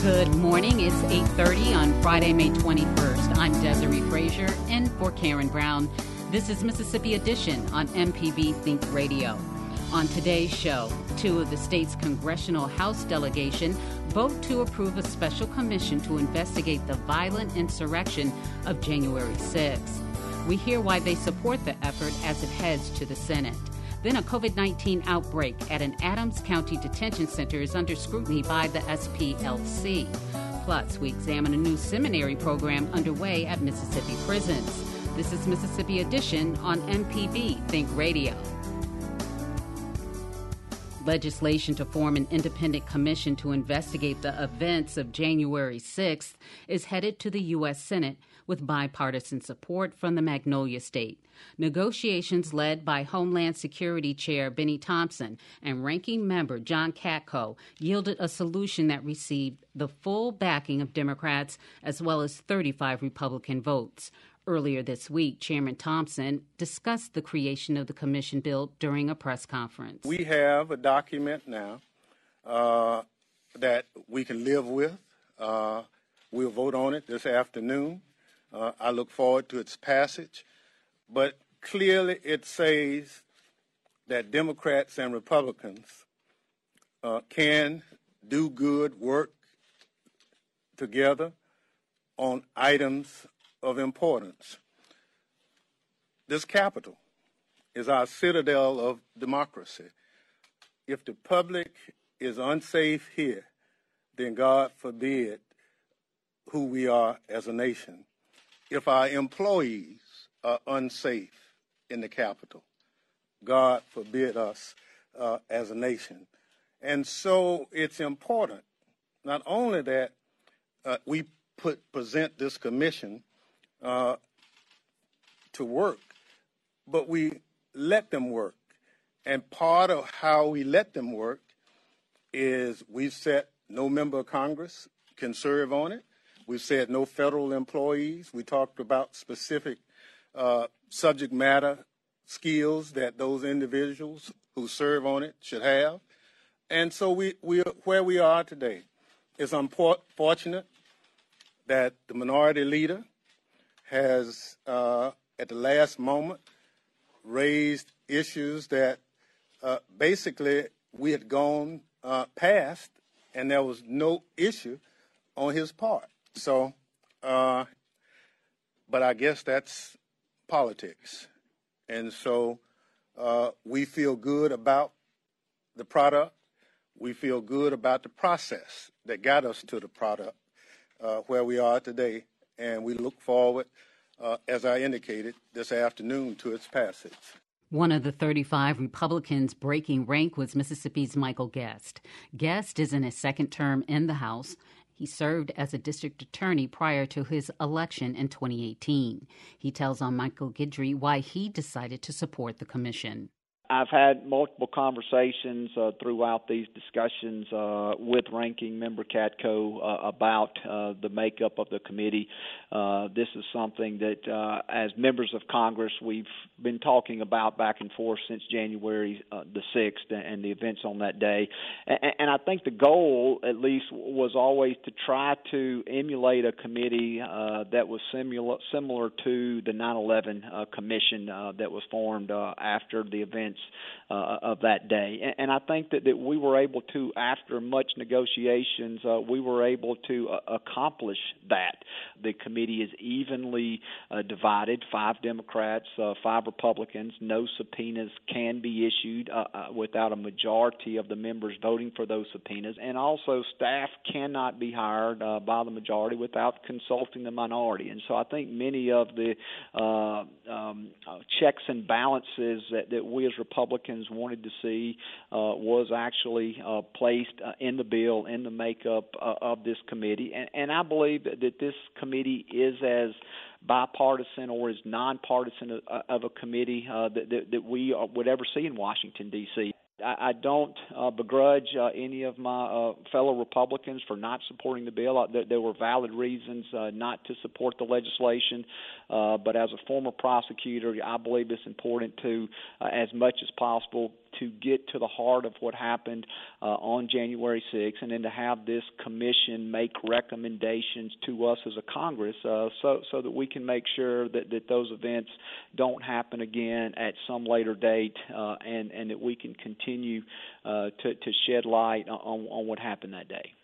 Good morning. It's 8:30 on Friday, May 21st. I'm Desiree Frazier in for Karen Brown. This is Mississippi Edition on MPB Think Radio. On today's show, two of the state's Congressional House delegation vote to approve a special commission to investigate the violent insurrection of January 6th. We hear why they support the effort as it heads to the Senate. Then a COVID-19 outbreak at an Adams County detention center is under scrutiny by the SPLC. Plus, we examine a new seminary program underway at Mississippi prisons. This is Mississippi Edition on MPB Think Radio. Legislation to form an independent commission to investigate the events of January 6th is headed to the U.S. Senate with bipartisan support from the Magnolia State. Negotiations led by Homeland Security Chair Benny Thompson and Ranking Member John Katko yielded a solution that received the full backing of Democrats as well as 35 Republican votes. Earlier this week, Chairman Thompson discussed the creation of the commission bill during a press conference. We have a document now that we can live with. We'll vote on it this afternoon. I look forward to its passage. But clearly it says that Democrats and Republicans can do good work together on items of importance. This Capitol is our citadel of democracy. If the public is unsafe here, then God forbid who we are as a nation. If our employees are unsafe in the Capitol, God forbid us as a nation. And so it's important not only that we present this commission to work, but we let them work. And part of how we let them work is we've said no member of Congress can serve on it. We've said no federal employees. We talked about specific subject matter skills that those individuals who serve on it should have. And so we where we are today. It's unfortunate that the minority leader has, at the last moment, raised issues that basically we had gone past, and there was no issue on his part. So, but I guess that's politics. And so we feel good about the product. We feel good about the process that got us to the product where we are today. And we look forward, as I indicated, this afternoon to its passage. One of the 35 Republicans breaking rank was Mississippi's Michael Guest. Guest is in his second term in the House. He served as a district attorney prior to his election in 2018. He tells on Michael Guidry why he decided to support the commission. I've had multiple conversations throughout these discussions with Ranking Member Katko about the makeup of the committee. This is something that, as members of Congress, we've been talking about back and forth since January the 6th and the events on that day. And I think the goal, at least, was always to try to emulate a committee that was similar to the 9/11 commission that was formed after the events of that day. And I think that we were able to, after much negotiations, we were able to accomplish that. The committee is evenly divided, 5 Democrats, 5 Republicans. No subpoenas can be issued without a majority of the members voting for those subpoenas. And also staff cannot be hired by the majority without consulting the minority. And so I think many of the checks and balances that we as Republicans wanted to see was actually placed in the bill, in the makeup of this committee. And I believe that this committee is as bipartisan or as nonpartisan of a committee that we would ever see in Washington, D.C. I don't begrudge any of my fellow Republicans for not supporting the bill. There were valid reasons not to support the legislation, but as a former prosecutor, I believe it's important to, as much as possible, to get to the heart of what happened on January 6th and then to have this commission make recommendations to us as a Congress so that we can make sure that those events don't happen again at some later date and that we can continue to shed light on what happened that day.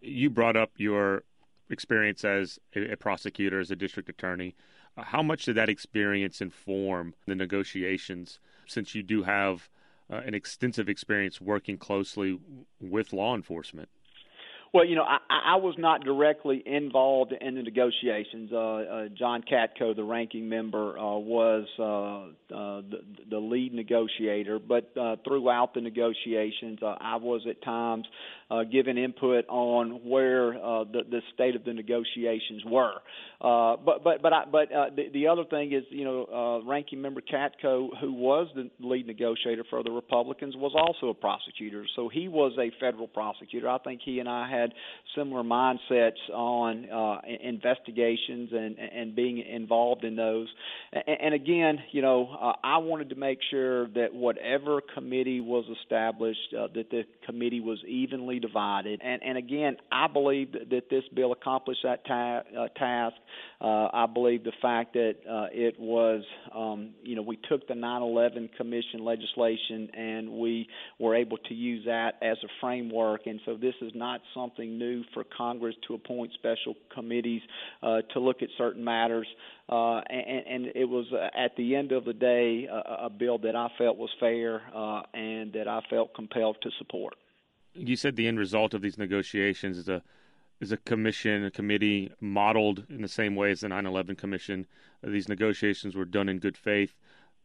You brought up your experience as a prosecutor, as a district attorney. How much did that experience inform the negotiations, since you do have an extensive experience working closely with law enforcement? Well, you know, I was not directly involved in the negotiations. John Katko, the ranking member, was the lead negotiator. But throughout the negotiations, I was at times given input on where the state of the negotiations were. But the other thing is, you know, ranking member Katko, who was the lead negotiator for the Republicans, was also a prosecutor. So he was a federal prosecutor. I think he and I had similar mindsets on investigations and being involved in those. And again, you know, I wanted to make sure that whatever committee was established, that the committee was evenly divided. And again, I believe that this bill accomplished that task. I believe the fact that it was, you know, we took the 9/11 Commission legislation and we were able to use that as a framework. And so this is not something new for Congress to appoint special committees to look at certain matters. And it was, at the end of the day, a bill that I felt was fair and that I felt compelled to support. You said the end result of these negotiations is a commission, a committee modeled in the same way as the 9/11 Commission. These negotiations were done in good faith.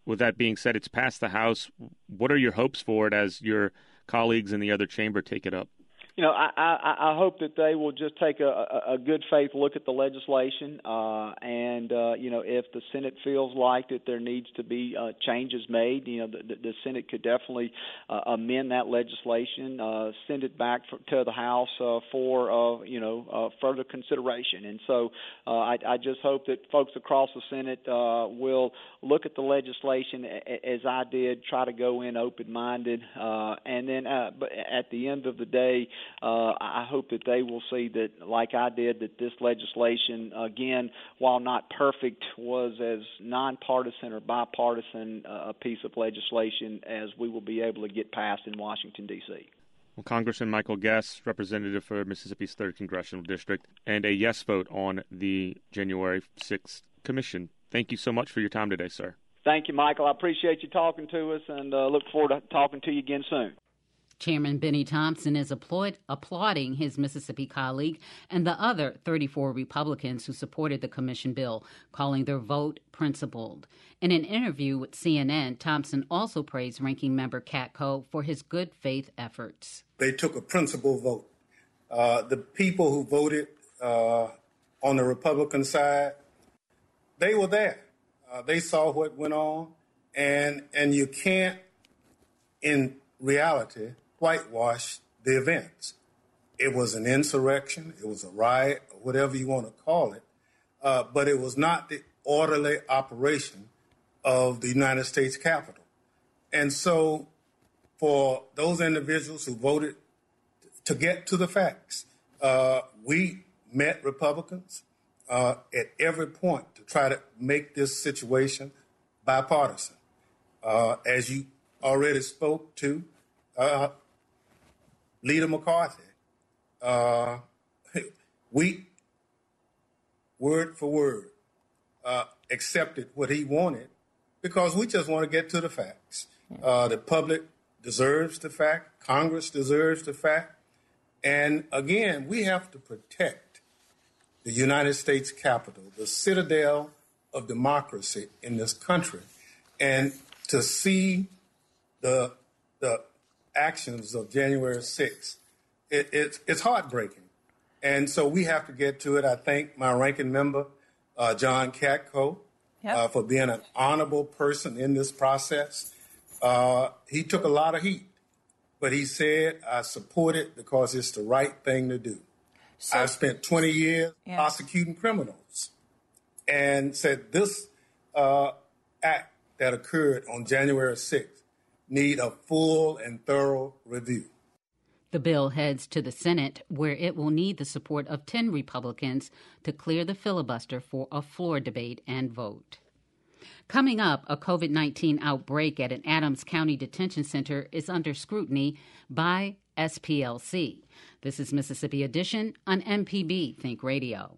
With that being said, it's passed the House. What are your hopes for it as your colleagues in the other chamber take it up? You know, I hope that they will just take a good faith look at the legislation, and you know, if the Senate feels like that there needs to be changes made, you know, the Senate could definitely amend that legislation, send it back to the House for you know, further consideration. And so, I just hope that folks across the Senate will look at the legislation as I did, try to go in open-minded, and then, but at the end of the day. I hope that they will see that, like I did, that this legislation, again, while not perfect, was as nonpartisan or bipartisan a piece of legislation as we will be able to get passed in Washington, D.C. Well, Congressman Michael Guest, representative for Mississippi's 3rd Congressional District, and a yes vote on the January 6th Commission. Thank you so much for your time today, sir. Thank you, Michael. I appreciate you talking to us, and look forward to talking to you again soon. Chairman Benny Thompson is applauding his Mississippi colleague and the other 34 Republicans who supported the commission bill, calling their vote principled. In an interview with CNN, Thompson also praised Ranking Member Katko for his good faith efforts. They took a principled vote. The people who voted on the Republican side, they were there. They saw what went on, and you can't in reality, whitewashed the events. It was an insurrection, it was a riot, whatever you want to call it, but it was not the orderly operation of the United States Capitol. And so for those individuals who voted to get to the facts, we met Republicans at every point to try to make this situation bipartisan. As you already spoke to, Leader McCarthy, we, word for word, accepted what he wanted because we just want to get to the facts. The public deserves the fact. Congress deserves the fact. And again, we have to protect the United States Capitol, the citadel of democracy in this country. And to see the actions of January 6th, it's heartbreaking. And so we have to get to it. I thank my ranking member, John Katko, for being an honorable person in this process. He took a lot of heat, but he said, I support it because it's the right thing to do. So, I've spent 20 years prosecuting criminals and said this act that occurred on January 6th need a full and thorough review. The bill heads to the Senate, where it will need the support of 10 Republicans to clear the filibuster for a floor debate and vote. Coming up, a COVID-19 outbreak at an Adams County detention center is under scrutiny by SPLC. This is Mississippi Edition on MPB Think Radio.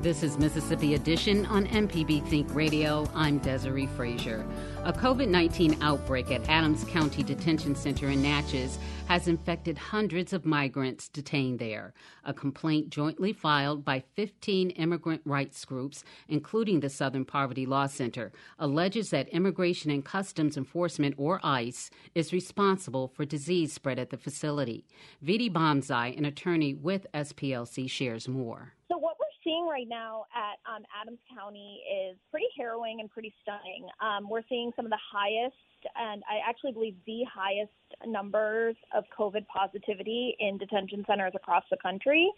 This is Mississippi Edition on MPB Think Radio. I'm Desiree Frazier. A COVID-19 outbreak at Adams County Detention Center in Natchez has infected hundreds of migrants detained there. A complaint jointly filed by 15 immigrant rights groups, including the Southern Poverty Law Center, alleges that Immigration and Customs Enforcement, or ICE, is responsible for disease spread at the facility. Viti Bomzai, an attorney with SPLC, shares more. So what we're seeing right now at Adams County is pretty harrowing and pretty stunning. We're seeing some of the highest, and I actually believe the highest numbers of COVID positivity in detention centers across the country,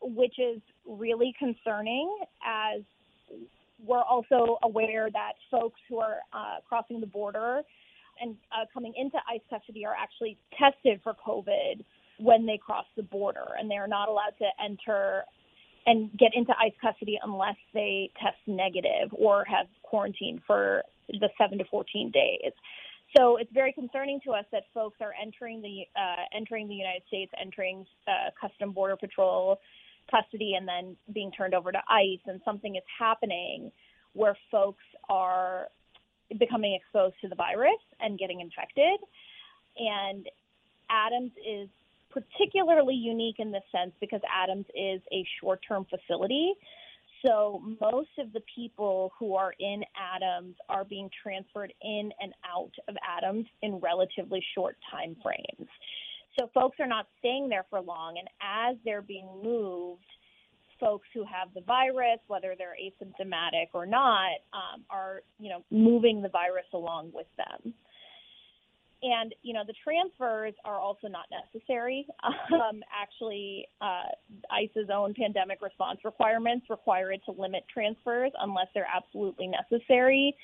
which is really concerning as we're also aware that folks who are crossing the border and coming into ICE custody are actually tested for COVID when they cross the border, and they're not allowed to enter and get into ICE custody unless they test negative or have quarantined for the 7 to 14 days. So it's very concerning to us that folks are entering the United States, entering Custom Border Patrol custody, and then being turned over to ICE. And something is happening where folks are becoming exposed to the virus and getting infected. And Adams is particularly unique in this sense because Adams is a short-term facility. So most of the people who are in Adams are being transferred in and out of Adams in relatively short time frames. So folks are not staying there for long, and as they're being moved, folks who have the virus, whether they're asymptomatic or not, are, moving the virus along with them. And, the transfers are also not necessary. ICE's own pandemic response requirements require it to limit transfers unless they're absolutely necessary.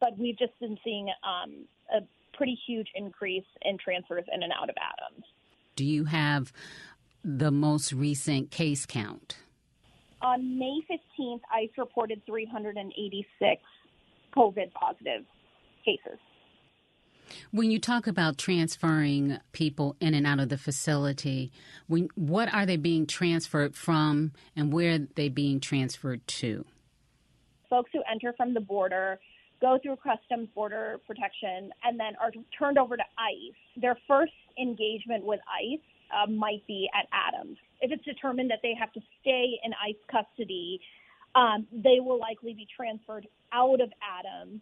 But we've just been seeing a pretty huge increase in transfers in and out of Adams. Do you have the most recent case count? On May 15th, ICE reported 386 COVID positive cases. When you talk about transferring people in and out of the facility, what are they being transferred from and where are they being transferred to? Folks who enter from the border go through Customs Border Protection, and then are turned over to ICE. Their first engagement with ICE might be at Adams. If it's determined that they have to stay in ICE custody, they will likely be transferred out of Adams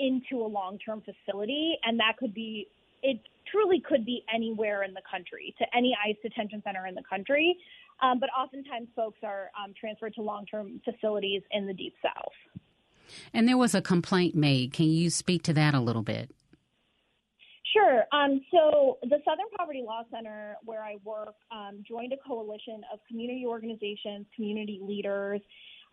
into a long-term facility, and that could be, it truly could be anywhere in the country, to any ICE detention center in the country. But oftentimes folks are transferred to long-term facilities in the Deep South. And there was a complaint made. Can you speak to that a little bit? Sure. So the Southern Poverty Law Center, where I work, joined a coalition of community organizations, community leaders,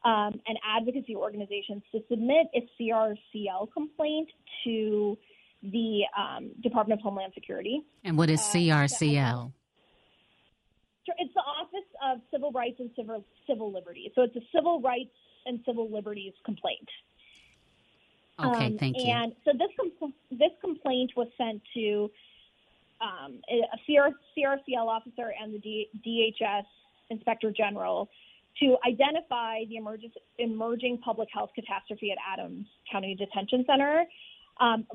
and advocacy organizations to submit a CRCL complaint to the Department of Homeland Security. And what is CRCL? It's the Office of Civil Rights and Civil Liberties. So it's a civil rights and civil liberties complaint. Okay, thank you. And so this complaint was sent to a CRCL officer and the DHS Inspector General to identify the emerging public health catastrophe at Adams County Detention Center,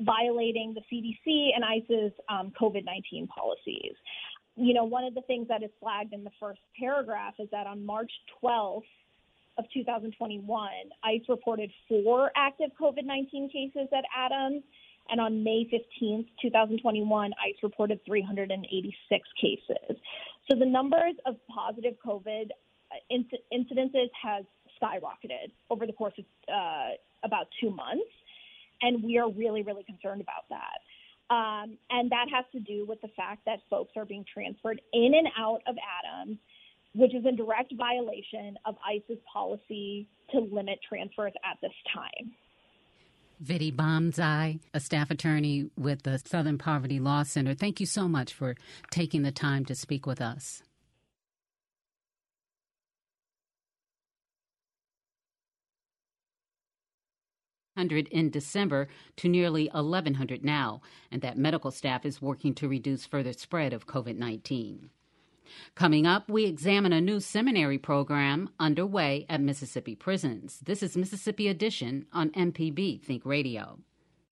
violating the CDC and ICE's COVID-19 policies. You know, one of the things that is flagged in the first paragraph is that on March 12th of 2021, ICE reported 4 active COVID-19 cases at Adams, and on May 15th, 2021, ICE reported 386 cases. So the numbers of positive COVID incidences has skyrocketed over the course of about 2 months, and we are really, really concerned about that. And that has to do with the fact that folks are being transferred in and out of Adams, which is in direct violation of ICE's policy to limit transfers at this time. Viti Bomzai, a staff attorney with the Southern Poverty Law Center, thank you so much for taking the time to speak with us. In December to nearly 1,100 now, and that medical staff is working to reduce further spread of COVID-19. Coming up, we examine a new seminary program underway at Mississippi prisons. This is Mississippi Edition on MPB Think Radio.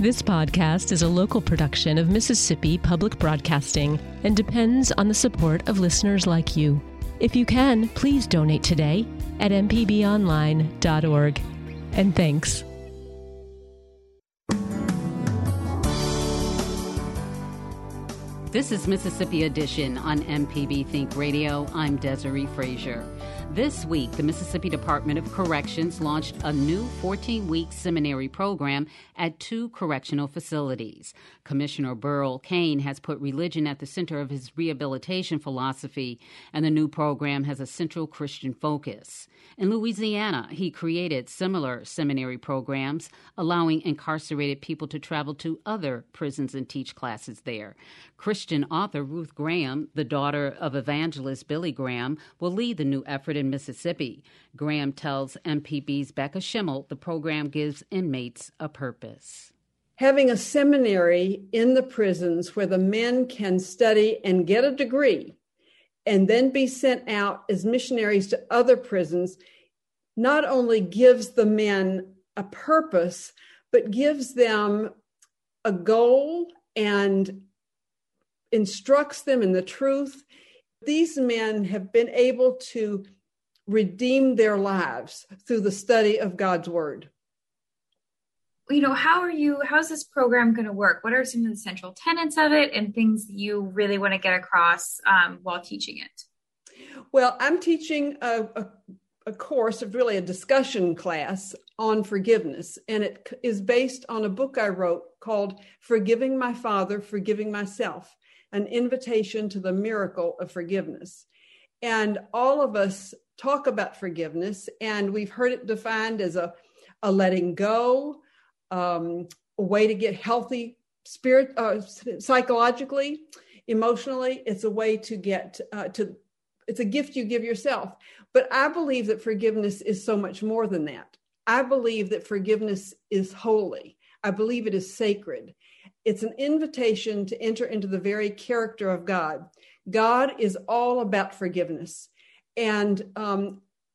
This podcast is a local production of Mississippi Public Broadcasting and depends on the support of listeners like you. If you can, please donate today at mpbonline.org. And thanks. This is Mississippi Edition on MPB Think Radio. I'm Desiree Frazier. This week, the Mississippi Department of Corrections launched a new 14-week seminary program at 2 correctional facilities. Commissioner Burl Cain has put religion at the center of his rehabilitation philosophy, and the new program has a central Christian focus. In Louisiana, he created similar seminary programs, allowing incarcerated people to travel to other prisons and teach classes there. Christian author Ruth Graham, the daughter of evangelist Billy Graham, will lead the new effort in Mississippi. Graham tells MPB's Becca Schimmel the program gives inmates a purpose. Having a seminary in the prisons where the men can study and get a degree and then be sent out as missionaries to other prisons not only gives the men a purpose, but gives them a goal and instructs them in the truth. These men have been able to redeem their lives through the study of God's word. You know, how's this program going to work? What are some of the central tenets of it and things that you really want to get across while teaching it? Well, I'm teaching a course of really a discussion class on forgiveness. And it is based on a book I wrote called Forgiving My Father, Forgiving Myself, an invitation to the miracle of forgiveness. And all of us talk about forgiveness, and we've heard it defined as a letting go, a way to get healthy psychologically, emotionally. It's a way to get it's a gift you give yourself. But I believe that forgiveness is so much more than that. I believe that forgiveness is holy. I believe it is sacred. It's an invitation to enter into the very character of God. God is all about forgiveness. And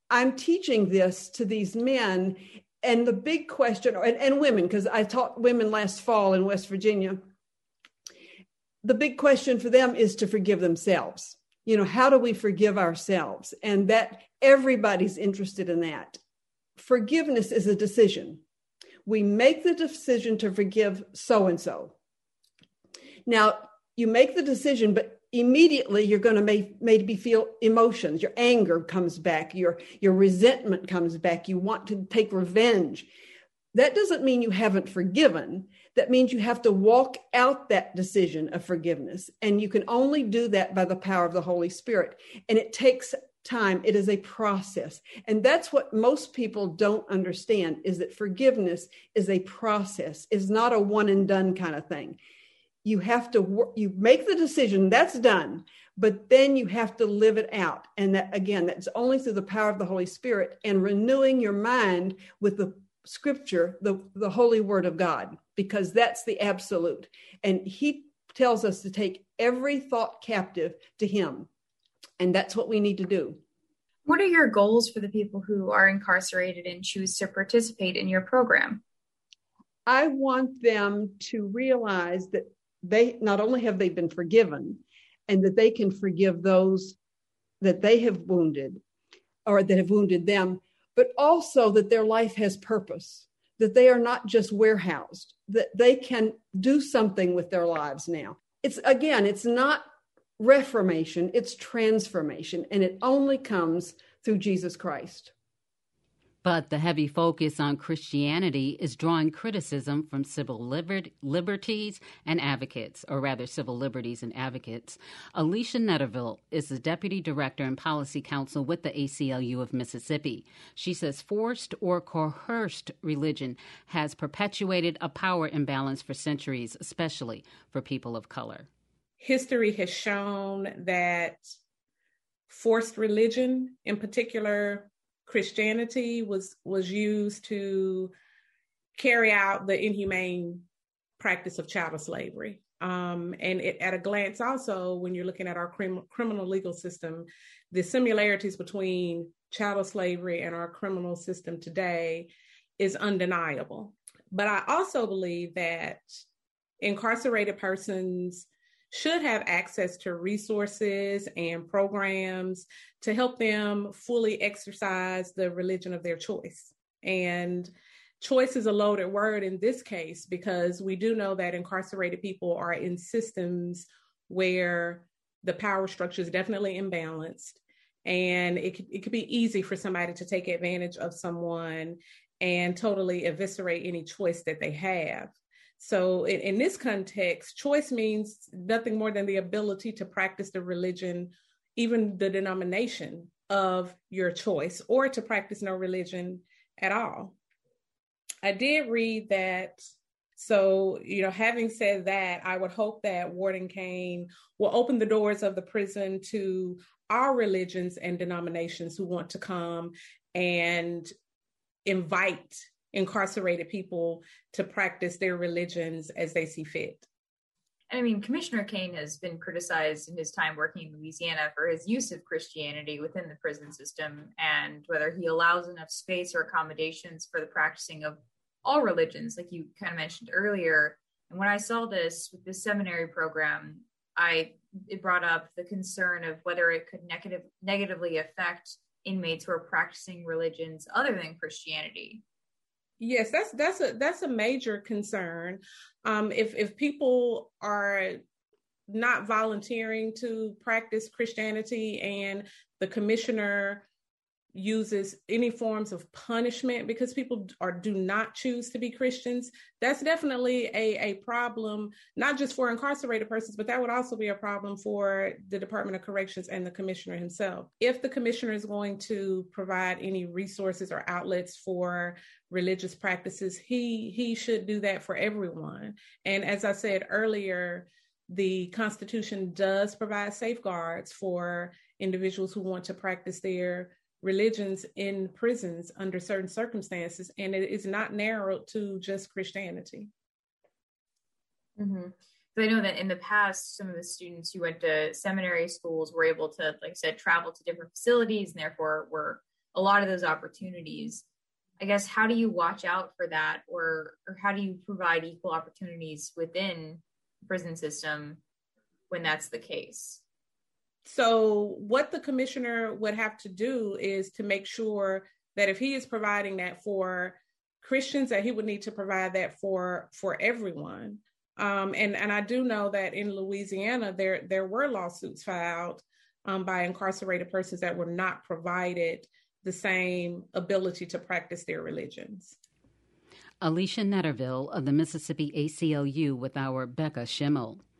I'm teaching this to these men. And the big question, and women, because I taught women last fall in West Virginia, the big question for them is to forgive themselves. You know, how do we forgive ourselves? And that everybody's interested in that. Forgiveness is a decision. We make the decision to forgive so-and-so. Now, you make the decision, but immediately you're going to maybe feel emotions. Your anger comes back. Your resentment comes back. You want to take revenge. That doesn't mean you haven't forgiven. That means you have to walk out that decision of forgiveness. And you can only do that by the power of the Holy Spirit. And it takes time. It is a process. And that's what most people don't understand, is that forgiveness is a process. It's not a one and done kind of thing. You have to, you make the decision, that's done, but then you have to live it out. And that, again, that's only through the power of the Holy Spirit and renewing your mind with the scripture, the holy word of God, because that's the absolute. And he tells us to take every thought captive to him. And that's what we need to do. What are your goals for the people who are incarcerated and choose to participate in your program? I want them to realize that they not only have they been forgiven, and that they can forgive those that they have wounded or that have wounded them, but also that their life has purpose, that they are not just warehoused, that they can do something with their lives now. It's, again, it's not reformation, it's transformation, and it only comes through Jesus Christ. But the heavy focus on Christianity is drawing criticism from civil liberties and advocates. Alicia Netterville is the Deputy Director and Policy Counsel with the ACLU of Mississippi. She says forced or coerced religion has perpetuated a power imbalance for centuries, especially for people of color. History has shown that forced religion, in particular Christianity, was used to carry out the inhumane practice of child slavery. At a glance also, when you're looking at our criminal legal system, the similarities between child slavery and our criminal system today is undeniable. But I also believe that incarcerated persons should have access to resources and programs to help them fully exercise the religion of their choice. And choice is a loaded word in this case, because we do know that incarcerated people are in systems where the power structure is definitely imbalanced. And it could be easy for somebody to take advantage of someone and totally eviscerate any choice that they have. So in this context, choice means nothing more than the ability to practice the religion, even the denomination of your choice, or to practice no religion at all. I did read that. So, having said that, I would hope that Warden Cain will open the doors of the prison to all religions and denominations who want to come and invite incarcerated people to practice their religions as they see fit. I mean, Commissioner Cain has been criticized in his time working in Louisiana for his use of Christianity within the prison system, and whether he allows enough space or accommodations for the practicing of all religions, like you kind of mentioned earlier. And when I saw this with the seminary program, it brought up the concern of whether it could negatively affect inmates who are practicing religions other than Christianity. Yes, that's a major concern. If people are not volunteering to practice Christianity, and the commissioner uses any forms of punishment because people do not choose to be Christians, that's definitely a problem, not just for incarcerated persons, but that would also be a problem for the Department of Corrections and the commissioner himself. If the commissioner is going to provide any resources or outlets for religious practices, he should do that for everyone. And as I said earlier, the Constitution does provide safeguards for individuals who want to practice their religions in prisons under certain circumstances, and it is not narrowed to just Christianity. Mm-hmm. So I know that in the past, some of the students who went to seminary schools were able to, like I said, travel to different facilities, and therefore were a lot of those opportunities. I guess, how do you watch out for that, or how do you provide equal opportunities within the prison system when that's the case? So what the commissioner would have to do is to make sure that if he is providing that for Christians, that he would need to provide that for everyone. And I do know that in Louisiana, there were lawsuits filed by incarcerated persons that were not provided the same ability to practice their religions. Alicia Netterville of the Mississippi ACLU with our Becca Schimmel.